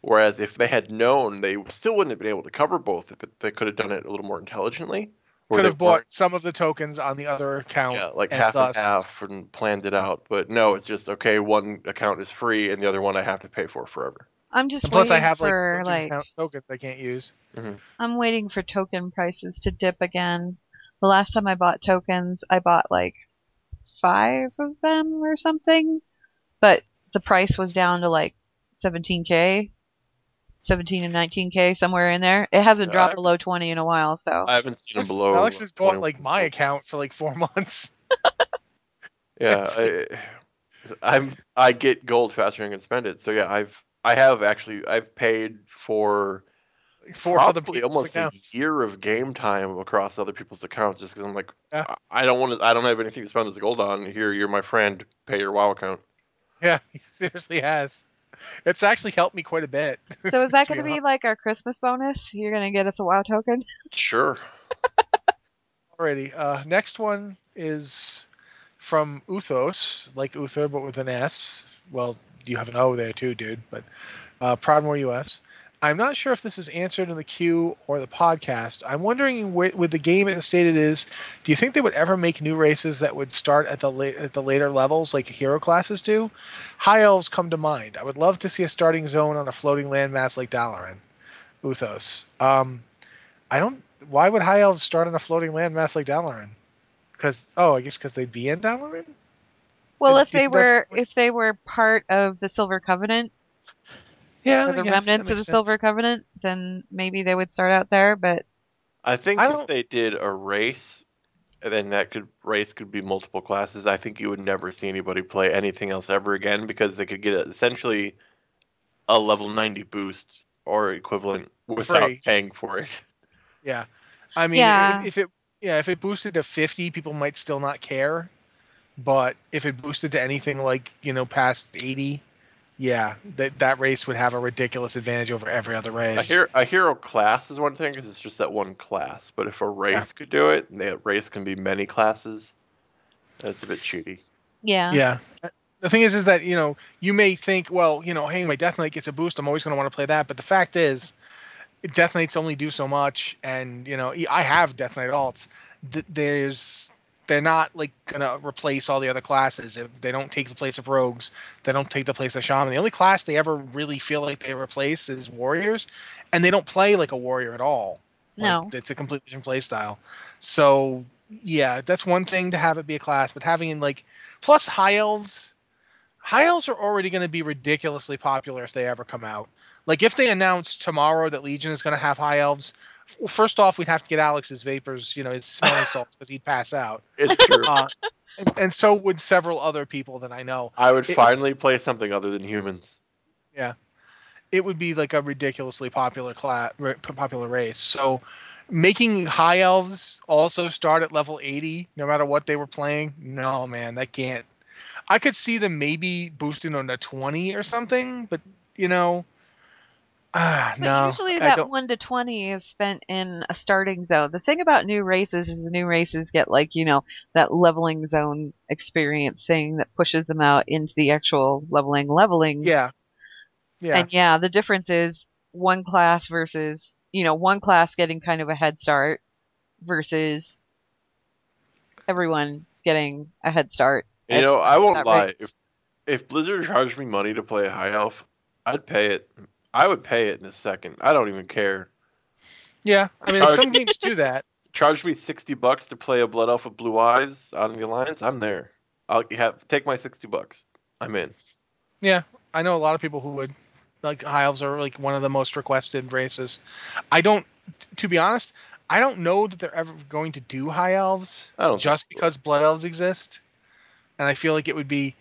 Whereas if they had known, they still wouldn't have been able to cover both, but they could have done it a little more intelligently. Could have bought weren't. some of the tokens on the other account. Yeah, like and half thus... and half and planned it out. But no, it's just, okay, one account is free and the other one I have to pay for forever. I'm just and waiting plus I have for, like, like tokens I can't use. Mm-hmm. I'm waiting for token prices to dip again. The last time I bought tokens, I bought, like, five of them or something, but the price was down to like seventeen K, seventeen and nineteen K, somewhere in there. It hasn't dropped uh, below twenty in a while, so I haven't seen them below. Alex has bought like my account for like four months. Yeah, I, I'm I get gold faster than I can spend it. So yeah, I've I have actually I've paid for. For probably almost accounts. a year of game time across other people's accounts, just because I'm like, yeah. I don't want to, I don't have anything to spend this gold on. Here, you're my friend. Pay your WoW account. Yeah, he seriously has. It's actually helped me quite a bit. So is that going to be, be like our Christmas bonus? You're going to get us a WoW token? Sure. Alrighty. Uh, next one is from Uthos, like Uther, but with an S. Well, you have an O there too, dude. But uh, Proudmoore U S. I'm not sure if this is answered in the queue or the podcast. I'm wondering, with the game at the state it is, do you think they would ever make new races that would start at the late, at the later levels like hero classes do? High elves come to mind. I would love to see a starting zone on a floating landmass like Dalaran. Uthos. Um, I don't. Why would high elves start on a floating landmass like Dalaran? Because oh, I guess because they'd be in Dalaran. Well, if, if they were if they were part of the Silver Covenant. Yeah, or the remnants of the sense. Silver Covenant, then maybe they would start out there. But I think I if they did a race, and then that could race could be multiple classes, I think you would never see anybody play anything else ever again, because they could get essentially a level ninety boost or equivalent without Free. paying for it. Yeah, I mean, yeah. If, if it yeah if it boosted to fifty, people might still not care, but if it boosted to anything like you know past eighty. Yeah, that that race would have a ridiculous advantage over every other race. A hero, a hero class is one thing because it's just that one class. But if a race yeah. could do it, and that race can be many classes, that's a bit cheaty. Yeah. Yeah. The thing is, is that, you know, you may think, well, you know, hey, my Death Knight gets a boost. I'm always going to want to play that. But the fact is, Death Knights only do so much. And, you know, I have Death Knight alts. There's... They're not like gonna replace all the other classes. They don't take the place of rogues. They don't take the place of shaman. The only class they ever really feel like they replace is warriors, and they don't play like a warrior at all. No, like, it's a completely different play style. So yeah, that's one thing to have it be a class, but having like plus high elves, high elves are already going to be ridiculously popular if they ever come out. Like if they announce tomorrow that Legion is going to have high elves. Well, first off, we'd have to get Alex's vapors, you know, his smelling salts, because he'd pass out. It's true. Uh, and, and so would several other people that I know. I would it, finally play something other than humans. Yeah. It would be like a ridiculously popular class, popular race. So making high elves also start at level eighty, no matter what they were playing, no, man, that can't. I could see them maybe boosting on a twenty or something, but, you know... Ah, but no, usually that one to twenty is spent in a starting zone. The thing about new races is the new races get like, you know, that leveling zone experience thing that pushes them out into the actual leveling, leveling. Yeah. Yeah. And yeah, the difference is one class versus, you know, one class getting kind of a head start versus everyone getting a head start. You know, I won't lie. If, if Blizzard charged me money to play a high elf, I'd pay it. I would pay it in a second. I don't even care. Yeah, I mean, some games do that. Charge me sixty bucks to play a Blood Elf with blue eyes out of the Alliance. I'm there. I'll have take my sixty bucks. I'm in. Yeah, I know a lot of people who would. Like high elves are like one of the most requested races. I don't. To be honest, I don't know that they're ever going to do high elves. I don't just because so. Blood Elves exist, and I feel like it would be.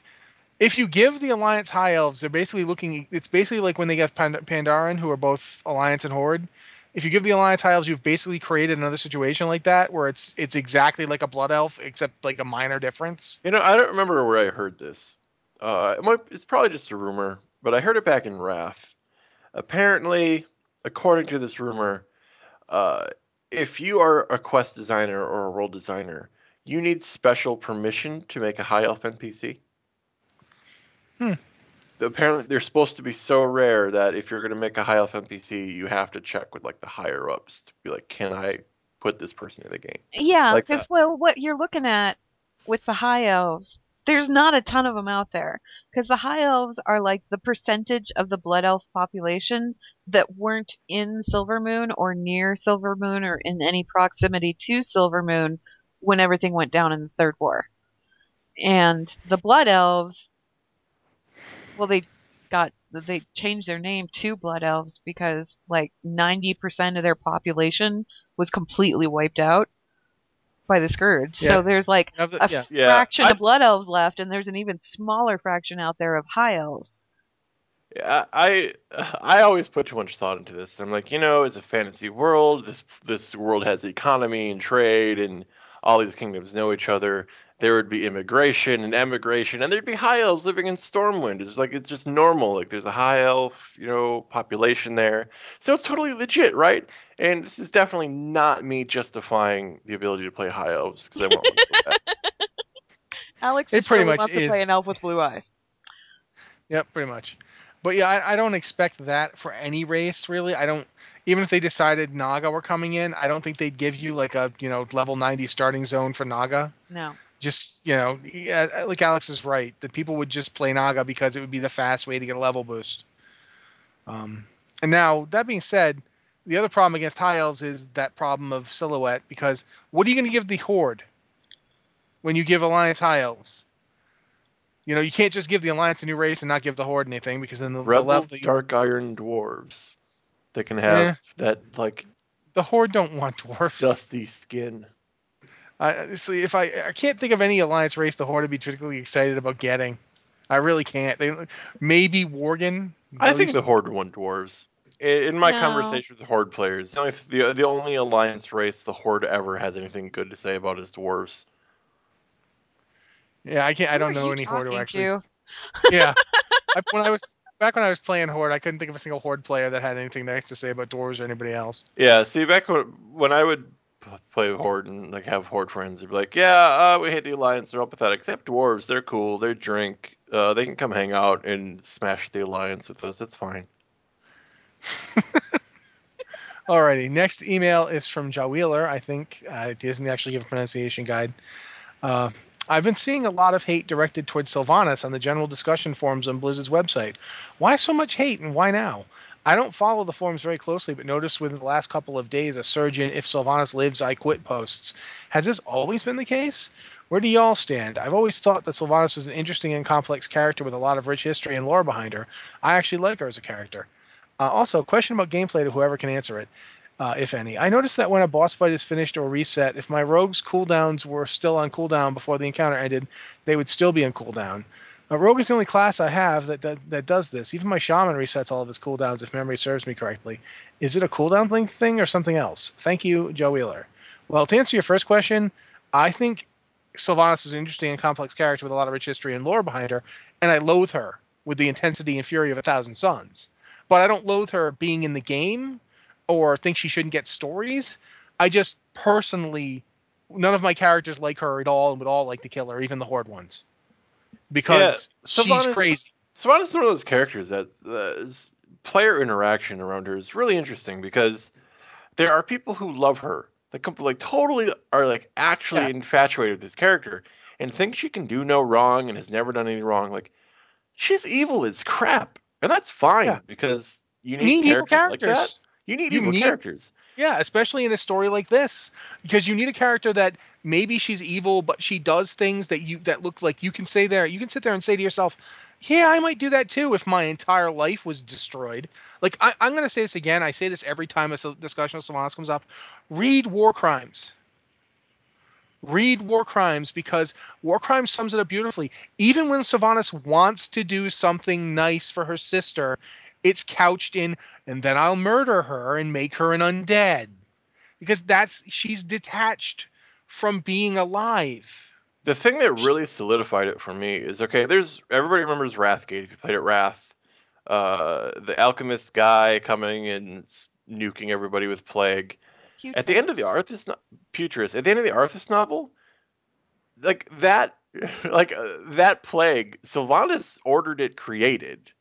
If you give the Alliance high elves, they're basically looking... It's basically like when they got Pand- Pandaren, who are both Alliance and Horde. If you give the Alliance high elves, you've basically created another situation like that, where it's it's exactly like a Blood Elf, except like a minor difference. You know, I don't remember where I heard this. Uh, it might, it's probably just a rumor, but I heard it back in Wrath. Apparently, according to this rumor, uh, if you are a quest designer or a world designer, you need special permission to make a high elf N P C. Hmm. Apparently, they're supposed to be so rare that if you're going to make a high elf N P C, you have to check with like the higher ups to be like, can I put this person in the game? Yeah, because like well, what you're looking at with the high elves, there's not a ton of them out there because the high elves are like the percentage of the Blood Elf population that weren't in Silvermoon or near Silvermoon or in any proximity to Silvermoon when everything went down in the Third War. And the Blood Elves, well, they got they changed their name to Blood Elves because like ninety percent of their population was completely wiped out by the Scourge. Yeah. So there's like yeah, a yeah. fraction yeah. of Blood Elves left, and there's an even smaller fraction out there of High Elves. Yeah, I I always put too much thought into this. I'm like, you know, it's a fantasy world. This this world has the economy and trade, and all these kingdoms know each other. There would be immigration and emigration, and there'd be High Elves living in Stormwind. It's like it's just normal. Like there's a High Elf, you know, population there, so it's totally legit, right? And this is definitely not me justifying the ability to play High Elves because I won't want to play that. Alex just pretty really much wants is. to play an elf with blue eyes. Yep, pretty much. But yeah, I, I don't expect that for any race, really. I don't. Even if they decided Naga were coming in, I don't think they'd give you like a you know level ninety starting zone for Naga. No. Just, you know, like Alex is right, that people would just play Naga because it would be the fast way to get a level boost. Um, and now, that being said, the other problem against High Elves is that problem of silhouette, because what are you going to give the Horde when you give Alliance High Elves? You know, you can't just give the Alliance a new race and not give the Horde anything, because then the, Rebel, the level... Dark Iron Dwarves. They can have eh, that, like... The Horde don't want Dwarves. Dusty skin. I honestly, if I I can't think of any Alliance race the Horde would be particularly excited about getting. I really can't. They, maybe Worgen. I think the Horde won Dwarves. In my no. conversation with the Horde players, the only, the, the only Alliance race the Horde ever has anything good to say about is Dwarves. Yeah, I can't. Who I don't know any Horde who actually. To? Yeah, I, when I was. Back when I was playing Horde, I couldn't think of a single Horde player that had anything nice to say about Dwarves or anybody else. Yeah, see, back when, when I would play Horde and like have Horde friends, they'd be like, yeah, uh, we hate the Alliance, they're all pathetic, except Dwarves, they're cool, they're drink, uh, they can come hang out and smash the Alliance with us, it's fine. Alrighty, next email is from Jawheeler, I think. Uh, it doesn't actually give a pronunciation guide. Uh... I've been seeing a lot of hate directed towards Sylvanas on the general discussion forums on Blizzard's website. Why so much hate and why now? I don't follow the forums very closely, but noticed within the last couple of days a surge in "If Sylvanas lives, I quit" posts. Has this always been the case? Where do y'all stand? I've always thought that Sylvanas was an interesting and complex character with a lot of rich history and lore behind her. I actually like her as a character. Uh, also, question about gameplay to whoever can answer it. Uh, if any. I noticed that when a boss fight is finished or reset, if my rogue's cooldowns were still on cooldown before the encounter ended, they would still be on cooldown. A rogue is the only class I have that, that that does this. Even my shaman resets all of his cooldowns if memory serves me correctly. Is it a cooldown link thing or something else? Thank you, Jawheeler. Well, to answer your first question, I think Sylvanas is an interesting and complex character with a lot of rich history and lore behind her, and I loathe her with the intensity and fury of a thousand suns. But I don't loathe her being in the game or think she shouldn't get stories. I just personally, none of my characters like her at all and would all like to kill her, even the Horde ones. Because yeah, Sylvanas, she's crazy. Sylvanas is one of those characters that uh, player interaction around her is really interesting because there are people who love her, that like totally are like actually yeah. infatuated with this character and think she can do no wrong and has never done any wrong. Like, she's evil as crap. And that's fine yeah. because you need, you need characters, characters like that. You need evil characters. Yeah, especially in a story like this. Because you need a character that maybe she's evil, but she does things that you that look like you can say there. You can sit there and say to yourself, yeah, I might do that too if my entire life was destroyed. Like, I, I'm going to say this again. I say this every time a discussion of Sylvanas comes up. Read War Crimes. Read War Crimes because War Crimes sums it up beautifully. Even when Sylvanas wants to do something nice for her sister, it's couched in, and then I'll murder her and make her an undead. Because that's she's detached from being alive. The thing that really solidified it for me is, okay, there's everybody remembers Wrathgate. If you played at Wrath, uh, the alchemist guy coming and nuking everybody with plague. Putris. At the end of the Arthas, Putris. At the end of the Arthas novel, like that, like uh, that plague, Sylvanas ordered it created.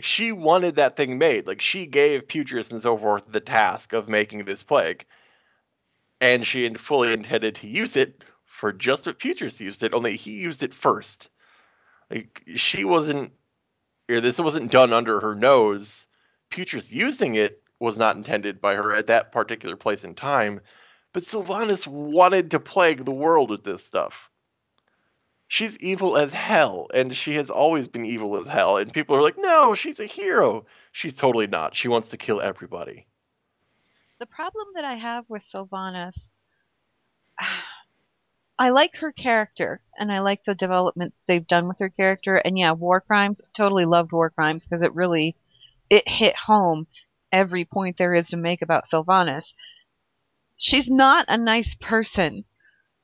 She wanted that thing made. Like, she gave Putris and so forth the task of making this plague. And she fully intended to use it for just what Putris used it, only he used it first. Like, she wasn't... Or this wasn't done under her nose. Putris using it was not intended by her at that particular place in time. But Sylvanas wanted to plague the world with this stuff. she's evil as hell, and she has always been evil as hell, and people are like, no, she's a hero. She's totally not. She wants to kill everybody. The problem that I have with Sylvanas, I like her character, and I like the development they've done with her character, and yeah, War Crimes, totally loved War Crimes, because it really, it hit home every point there is to make about Sylvanas. She's not a nice person.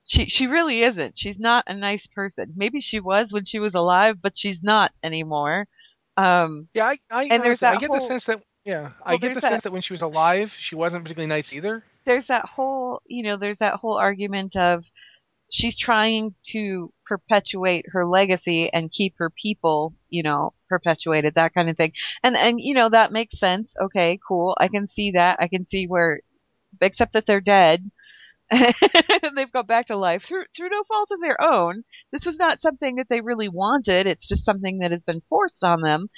She she really isn't. She's not a nice person. Maybe she was when she was alive, but she's not anymore. Um, yeah, I I, and there's that I get whole, the sense that yeah, well, I get the that, sense that when she was alive, she wasn't particularly nice either. There's that whole you know, there's that whole argument of she's trying to perpetuate her legacy and keep her people, you know, perpetuated, that kind of thing. And and you know, that makes sense. Okay, cool. I can see that. I can see where, except that they're dead. And they've got back to life through through no fault of their own. This was not something that they really wanted. It's just something that has been forced on them.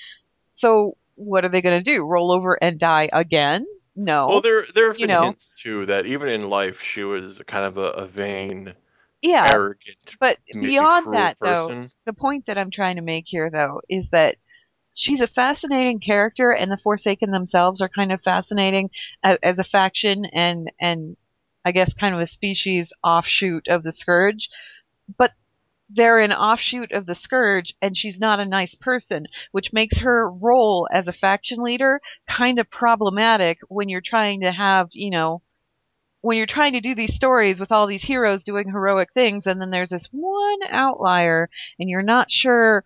So what are they going to do? Roll over and die again? No. Well, there there have been know. hints too that even in life she was kind of a, a vain, yeah, arrogant, but beyond that person. Though, the point that I'm trying to make here though is that she's a fascinating character, and the Forsaken themselves are kind of fascinating as, as a faction and and. I guess kind of a species offshoot of the Scourge, but they're an offshoot of the Scourge, and she's not a nice person, which makes her role as a faction leader kind of problematic when you're trying to have, you know, when you're trying to do these stories with all these heroes doing heroic things, and then there's this one outlier, and you're not sure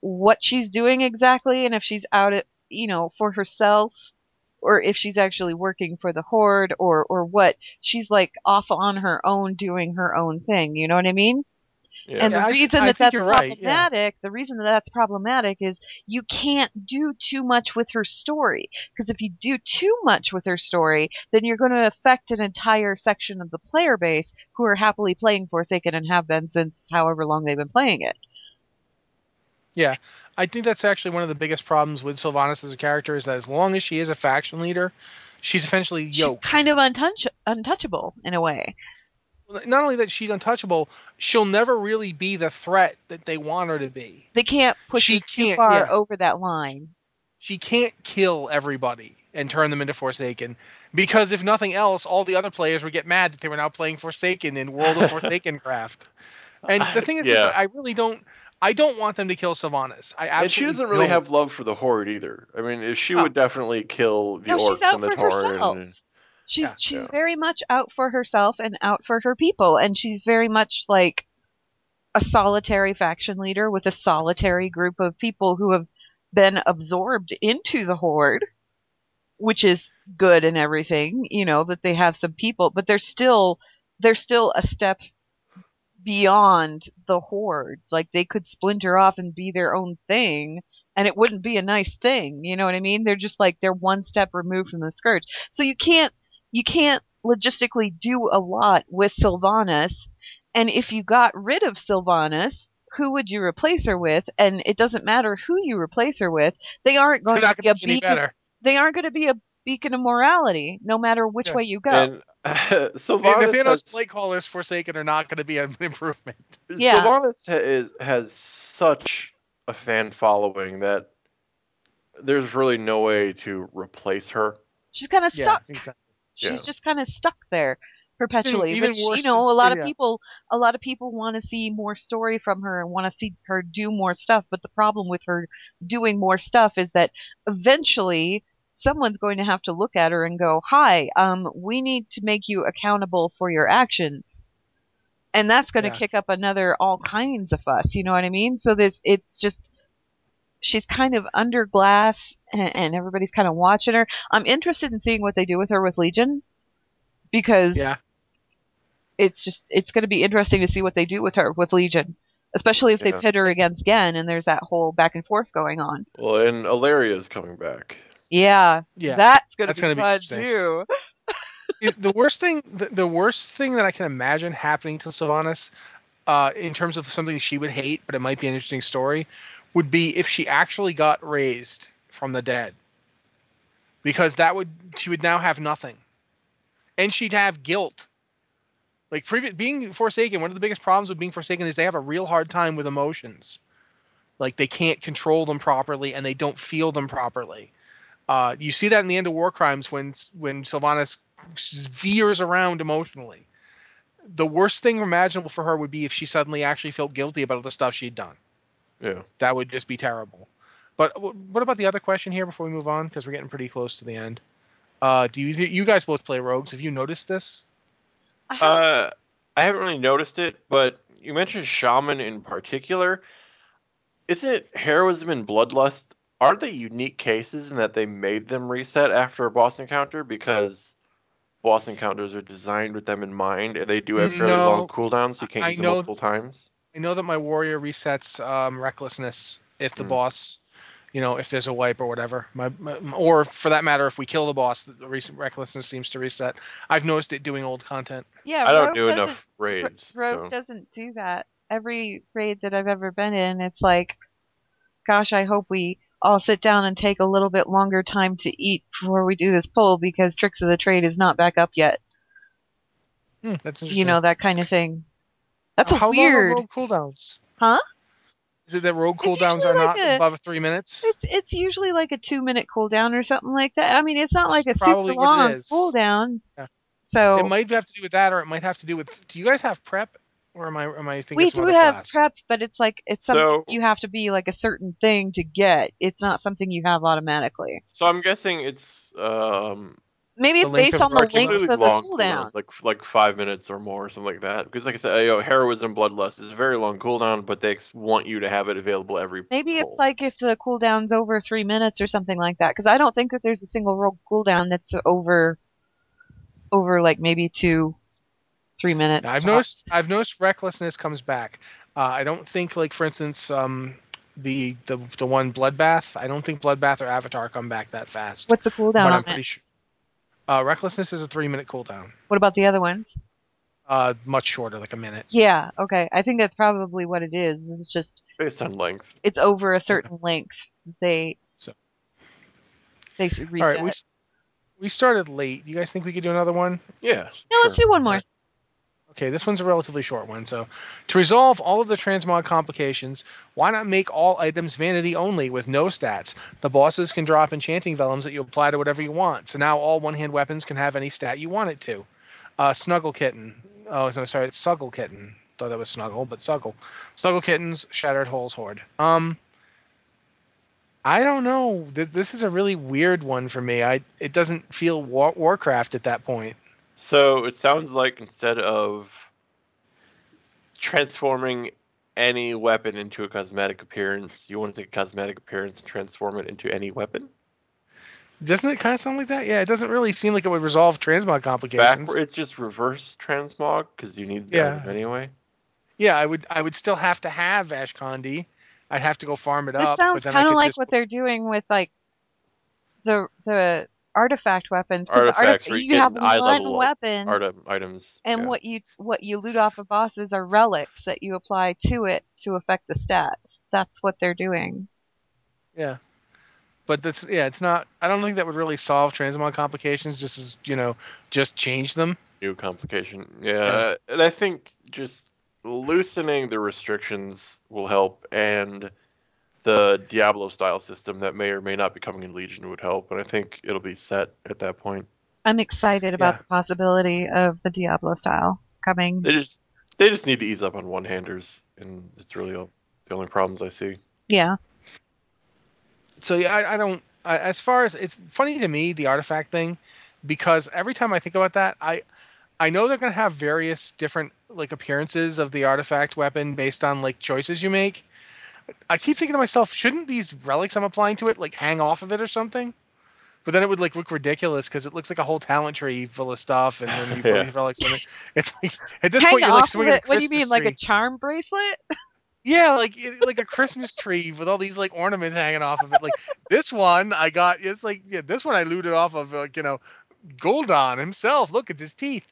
what she's doing exactly, and if she's out at, you know, for herself, or if she's actually working for the Horde, or, or what. She's like off on her own doing her own thing. You know what I mean? Yeah. And the yeah, reason I, that I that's problematic, right, yeah. the reason that that's problematic is you can't do too much with her story. Because if you do too much with her story, then you're going to affect an entire section of the player base who are happily playing Forsaken and have been since however long they've been playing it. Yeah, I think that's actually one of the biggest problems with Sylvanas as a character is that as long as she is a faction leader, she's essentially yoked. She's kind of untouch- untouchable in a way. Not only that she's untouchable, she'll never really be the threat that they want her to be. They can't push her too far yeah. over that line. She can't kill everybody and turn them into Forsaken, because if nothing else, all the other players would get mad that they were now playing Forsaken in World of Forsaken Craft. And the thing is, yeah. is I really don't... I don't want them to kill Sylvanas. I absolutely and she doesn't really don't. have love for the Horde either. I mean, she would oh. definitely kill the no, orcs and the Tauren. And... She's yeah, she's yeah. very much out for herself and out for her people, and she's very much like a solitary faction leader with a solitary group of people who have been absorbed into the Horde, which is good and everything, you know, that they have some people, but they're still they're still a step beyond the Horde. Like, they could splinter off and be their own thing, and it wouldn't be a nice thing. You know what I mean? They're just like, they're one step removed from the Scourge. So you can't, you can't logistically do a lot with Sylvanas. And if you got rid of Sylvanas, who would you replace her with? And it doesn't matter who you replace her with. They aren't going to be a beacon. They aren't going to be a beacon of morality, no matter which yeah. way you go. And, uh, Sylvanas, the Thanos play callers, Forsaken, are not going to be an improvement. Yeah. Sylvanas has, has such a fan following that there's really no way to replace her. She's kind of stuck. Yeah, exactly. She's yeah. just kind of stuck there perpetually. Even, which, even you know, a lot than, of yeah. people, a lot of people want to see more story from her and want to see her do more stuff. But the problem with her doing more stuff is that eventually someone's going to have to look at her and go, hi, um, we need to make you accountable for your actions. And that's going to yeah. kick up another all kinds of fuss. You know what I mean? So this, it's just, she's kind of under glass, and, and everybody's kind of watching her. I'm interested in seeing what they do with her with Legion, because yeah. it's just, it's going to be interesting to see what they do with her with Legion. Especially if they yeah. pit her against Genn, and there's that whole back and forth going on. Well, and Alaria's coming back. Yeah, yeah, that's going to be fun too. it, the worst thing, the, the worst thing that I can imagine happening to Sylvanas, uh, in terms of something she would hate, but it might be an interesting story, would be if she actually got raised from the dead, because that would she would now have nothing, and she'd have guilt Like, previous, being Forsaken, one of the biggest problems with being Forsaken is they have a real hard time with emotions. Like, they can't control them properly, and they don't feel them properly. Uh, you see that in the end of War Crimes when when Sylvanas veers around emotionally. The worst thing imaginable for her would be if she suddenly actually felt guilty about all the stuff she'd done. Yeah. That would just be terrible. But what about the other question here before we move on? Because we're getting pretty close to the end. Uh, do you you guys both play rogues? Have you noticed this? I haven't, uh, I haven't really noticed it, but you mentioned shaman in particular. Isn't it heroism and bloodlust? Aren't they unique cases in that they made them reset after a boss encounter because boss encounters are designed with them in mind, and they do have fairly no, long cooldowns, so you can't I use know, them multiple times? I know that my warrior resets um, recklessness if the mm. boss, you know, if there's a wipe or whatever. My, my, or, for that matter, if we kill the boss, the recent recklessness seems to reset. I've noticed it doing old content. Yeah, I don't Rogue do enough raids. Rogue so. doesn't do that. Every raid that I've ever been in, it's like, gosh, I hope we all sit down and take a little bit longer time to eat before we do this poll because Tricks of the Trade is not back up yet. Hmm, that's interesting. You know, that kind of thing. That's uh, a how weird. How long are rogue cooldowns? Huh? Is it that rogue cooldowns are like not a, above three minutes? It's it's usually like a two minute cooldown or something like that. I mean, it's not like it's a super long cooldown. Yeah. So it might have to do with that, or it might have to do with. Do you guys have prep? Or am I, am I thinking we do have class? prep, but it's like it's something so, you have to be like a certain thing to get. It's not something you have automatically. So I'm guessing it's um, maybe it's based on the length of the cooldown, like like five minutes or more, or something like that. Because like I said, you know, heroism, bloodlust is a very long cooldown, but they want you to have it available every. Maybe pull. It's like if the cooldown's over three minutes or something like that. Because I don't think that there's a single rogue cooldown that's over, over like maybe two. Three minutes. Now, I've top. noticed. I've noticed recklessness comes back. Uh, I don't think, like for instance, um, the the the one Bloodbath. I don't think Bloodbath or Avatar come back that fast. What's the cooldown on I'm pretty it? Sure. Uh, recklessness is a three minute cooldown. What about the other ones? Uh, much shorter, like a minute. Yeah. Okay. I think that's probably what it is. It's just based on length. It's over a certain length. They. So. They reset. All right. We, we started late. You guys think we could do another one? Yeah. No, sure. Let's do one more. Okay, this one's a relatively short one. So, to resolve all of the transmog complications, why not make all items vanity only with no stats? The bosses can drop enchanting vellums that you apply to whatever you want. So now all one-hand weapons can have any stat you want it to. Uh, Snuggle Kitten. Oh, no, sorry, it's Suggle Kitten. Thought that was Snuggle, but Suggle. Suggle Kitten's Shattered Holes Horde. Um, I don't know. This is a really weird one for me. I it doesn't feel war- Warcraft at that point. So it sounds like instead of transforming any weapon into a cosmetic appearance, you want to take a cosmetic appearance and transform it into any weapon? Doesn't it kind of sound like that? Yeah, it doesn't really seem like it would resolve transmog complications. Backward, it's just reverse transmog because you need them yeah. anyway. Yeah, I would I would still have to have Ash Condi. I'd have to go farm it this up. This sounds kind of like just... what they're doing with like the the... artifact weapons because artifact, you have one weapon art- items and yeah. what you what you loot off of bosses are relics that you apply to it to affect the stats. That's what they're doing. Yeah, but that's yeah it's not I don't think that would really solve transmog complications, just as you know just change them. New complication. Yeah, yeah. Uh, and I think just loosening the restrictions will help, and the Diablo-style system that may or may not be coming in Legion would help, and I think it'll be set at that point. I'm excited about yeah. the possibility of the Diablo-style coming. They just they just need to ease up on one-handers, and it's really all, the only problems I see. Yeah. So yeah, I, I don't. I, as far as it's funny to me, the artifact thing, because every time I think about that, I I know they're going to have various different like appearances of the artifact weapon based on like choices you make. I keep thinking to myself, shouldn't these relics I'm applying to it like hang off of it or something? But then it would like look ridiculous because it looks like a whole talent tree full of stuff, and then you put yeah. relics in it. It's like at this hang point you're like swinging a Christmas What do you mean, tree. Like a charm bracelet? Yeah, like it, like a Christmas tree with all these like ornaments hanging off of it. Like this one I got, it's like yeah, this one I looted off of like you know, Gul'dan himself. Look at his teeth.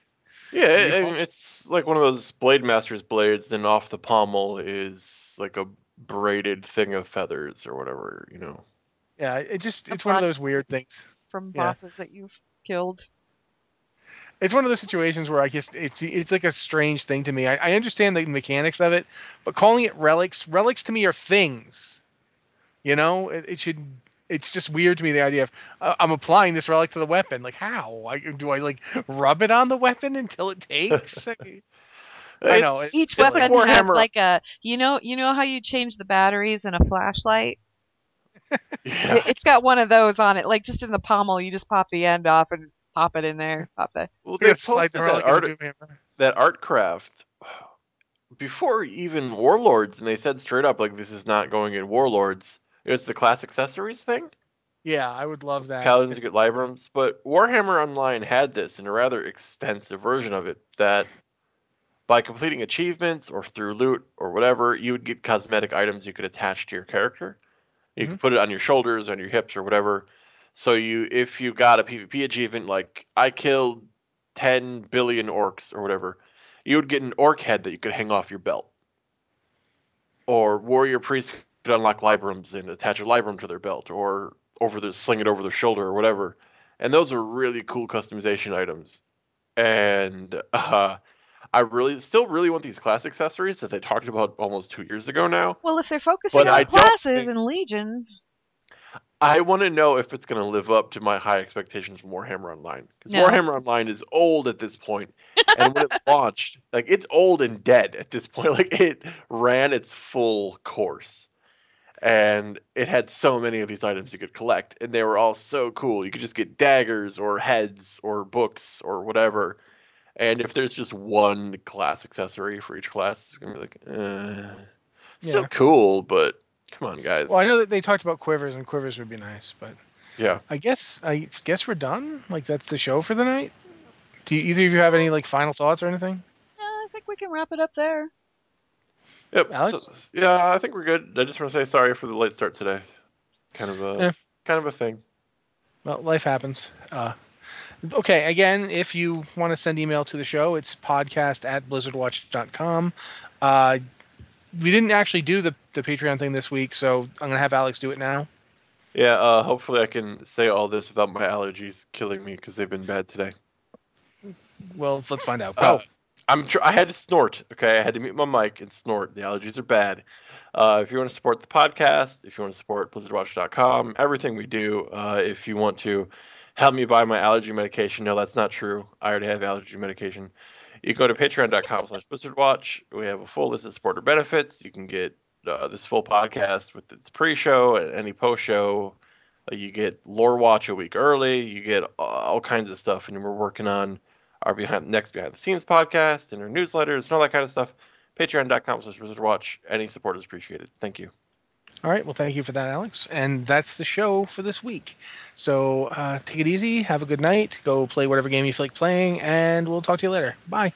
Yeah, it, I mean, it's like one of those Blade Master's blades. Then off the pommel is like a braided thing of feathers or whatever, you know. Yeah, it just it's one of those weird things from bosses yeah. that you've killed. it's one of those situations where I guess it's it's like a strange thing to me. I, I understand the mechanics of it, but calling it relics, relics to me are things. You know, it, it should. It's just weird to me, the idea of uh, I'm applying this relic to the weapon. Like, how I, do I like rub it on the weapon until it takes? I know. It's, each it's weapon like has like a, you know, you know how you change the batteries in a flashlight? Yeah. it, it's got one of those on it, like just in the pommel. You just pop the end off and pop it in there. Pop the. Well, they posted that art, that art craft before even Warlords, and they said straight up, like, this is not going in Warlords. It's the class accessories thing. Yeah, I would love that. Paladins get Librams, but Warhammer Online had this in a rather extensive version of it that. By completing achievements or through loot or whatever, you would get cosmetic items you could attach to your character. You mm-hmm. could put it on your shoulders, on your hips, or whatever. So you, if you got a PvP achievement, like I killed ten billion orcs or whatever, you would get an orc head that you could hang off your belt. Or warrior priest could unlock librams and attach a libram to their belt, or over the, sling it over their shoulder or whatever. And those are really cool customization items. And... uh I really, still really want these class accessories that they talked about almost two years ago now. Well, if they're focusing but on I classes and Legion. I want to know if it's going to live up to my high expectations from Warhammer Online. Because no. Warhammer Online is old at this point. And when it launched, like, it's old and dead at this point. Like, it ran its full course. And it had so many of these items you could collect. And they were all so cool. You could just get daggers or heads or books or whatever. And if there's just one class accessory for each class, it's going to be like, eh. Yeah. So cool, but come on, guys. Well, I know that they talked about quivers, and quivers would be nice, but yeah, I guess I guess we're done. Like, that's the show for the night. Do you, either of you have any like final thoughts or anything? No, I think we can wrap it up there. Yep. Alex? So, yeah, I think we're good. I just want to say sorry for the late start today. Kind of a yeah. kind of a thing. Well, life happens. Uh, Okay, again, if you want to send email to the show, it's podcast at blizzard watch dot com. Uh, we didn't actually do the, the Patreon thing this week, so I'm going to have Alex do it now. Yeah, uh, hopefully I can say all this without my allergies killing me, because they've been bad today. Well, let's find out. Uh, I'm tr- I had to snort, okay? I had to mute my mic and snort. The allergies are bad. Uh, if you want to support the podcast, if you want to support blizzard watch dot com, everything we do, uh, if you want to... help me buy my allergy medication. No, that's not true. I already have allergy medication. You go to patreon dot com slash blizzard watch. We have a full list of supporter benefits. You can get uh, this full podcast with its pre-show and any post-show. Uh, you get Lore Watch a week early. You get uh, all kinds of stuff. And we're working on our behind next behind-the-scenes podcast and our newsletters and all that kind of stuff. patreon dot com slash blizzard watch. Any support is appreciated. Thank you. All right. Well, thank you for that, Alex. And that's the show for this week. So uh, take it easy. Have a good night. Go play whatever game you feel like playing. And we'll talk to you later. Bye.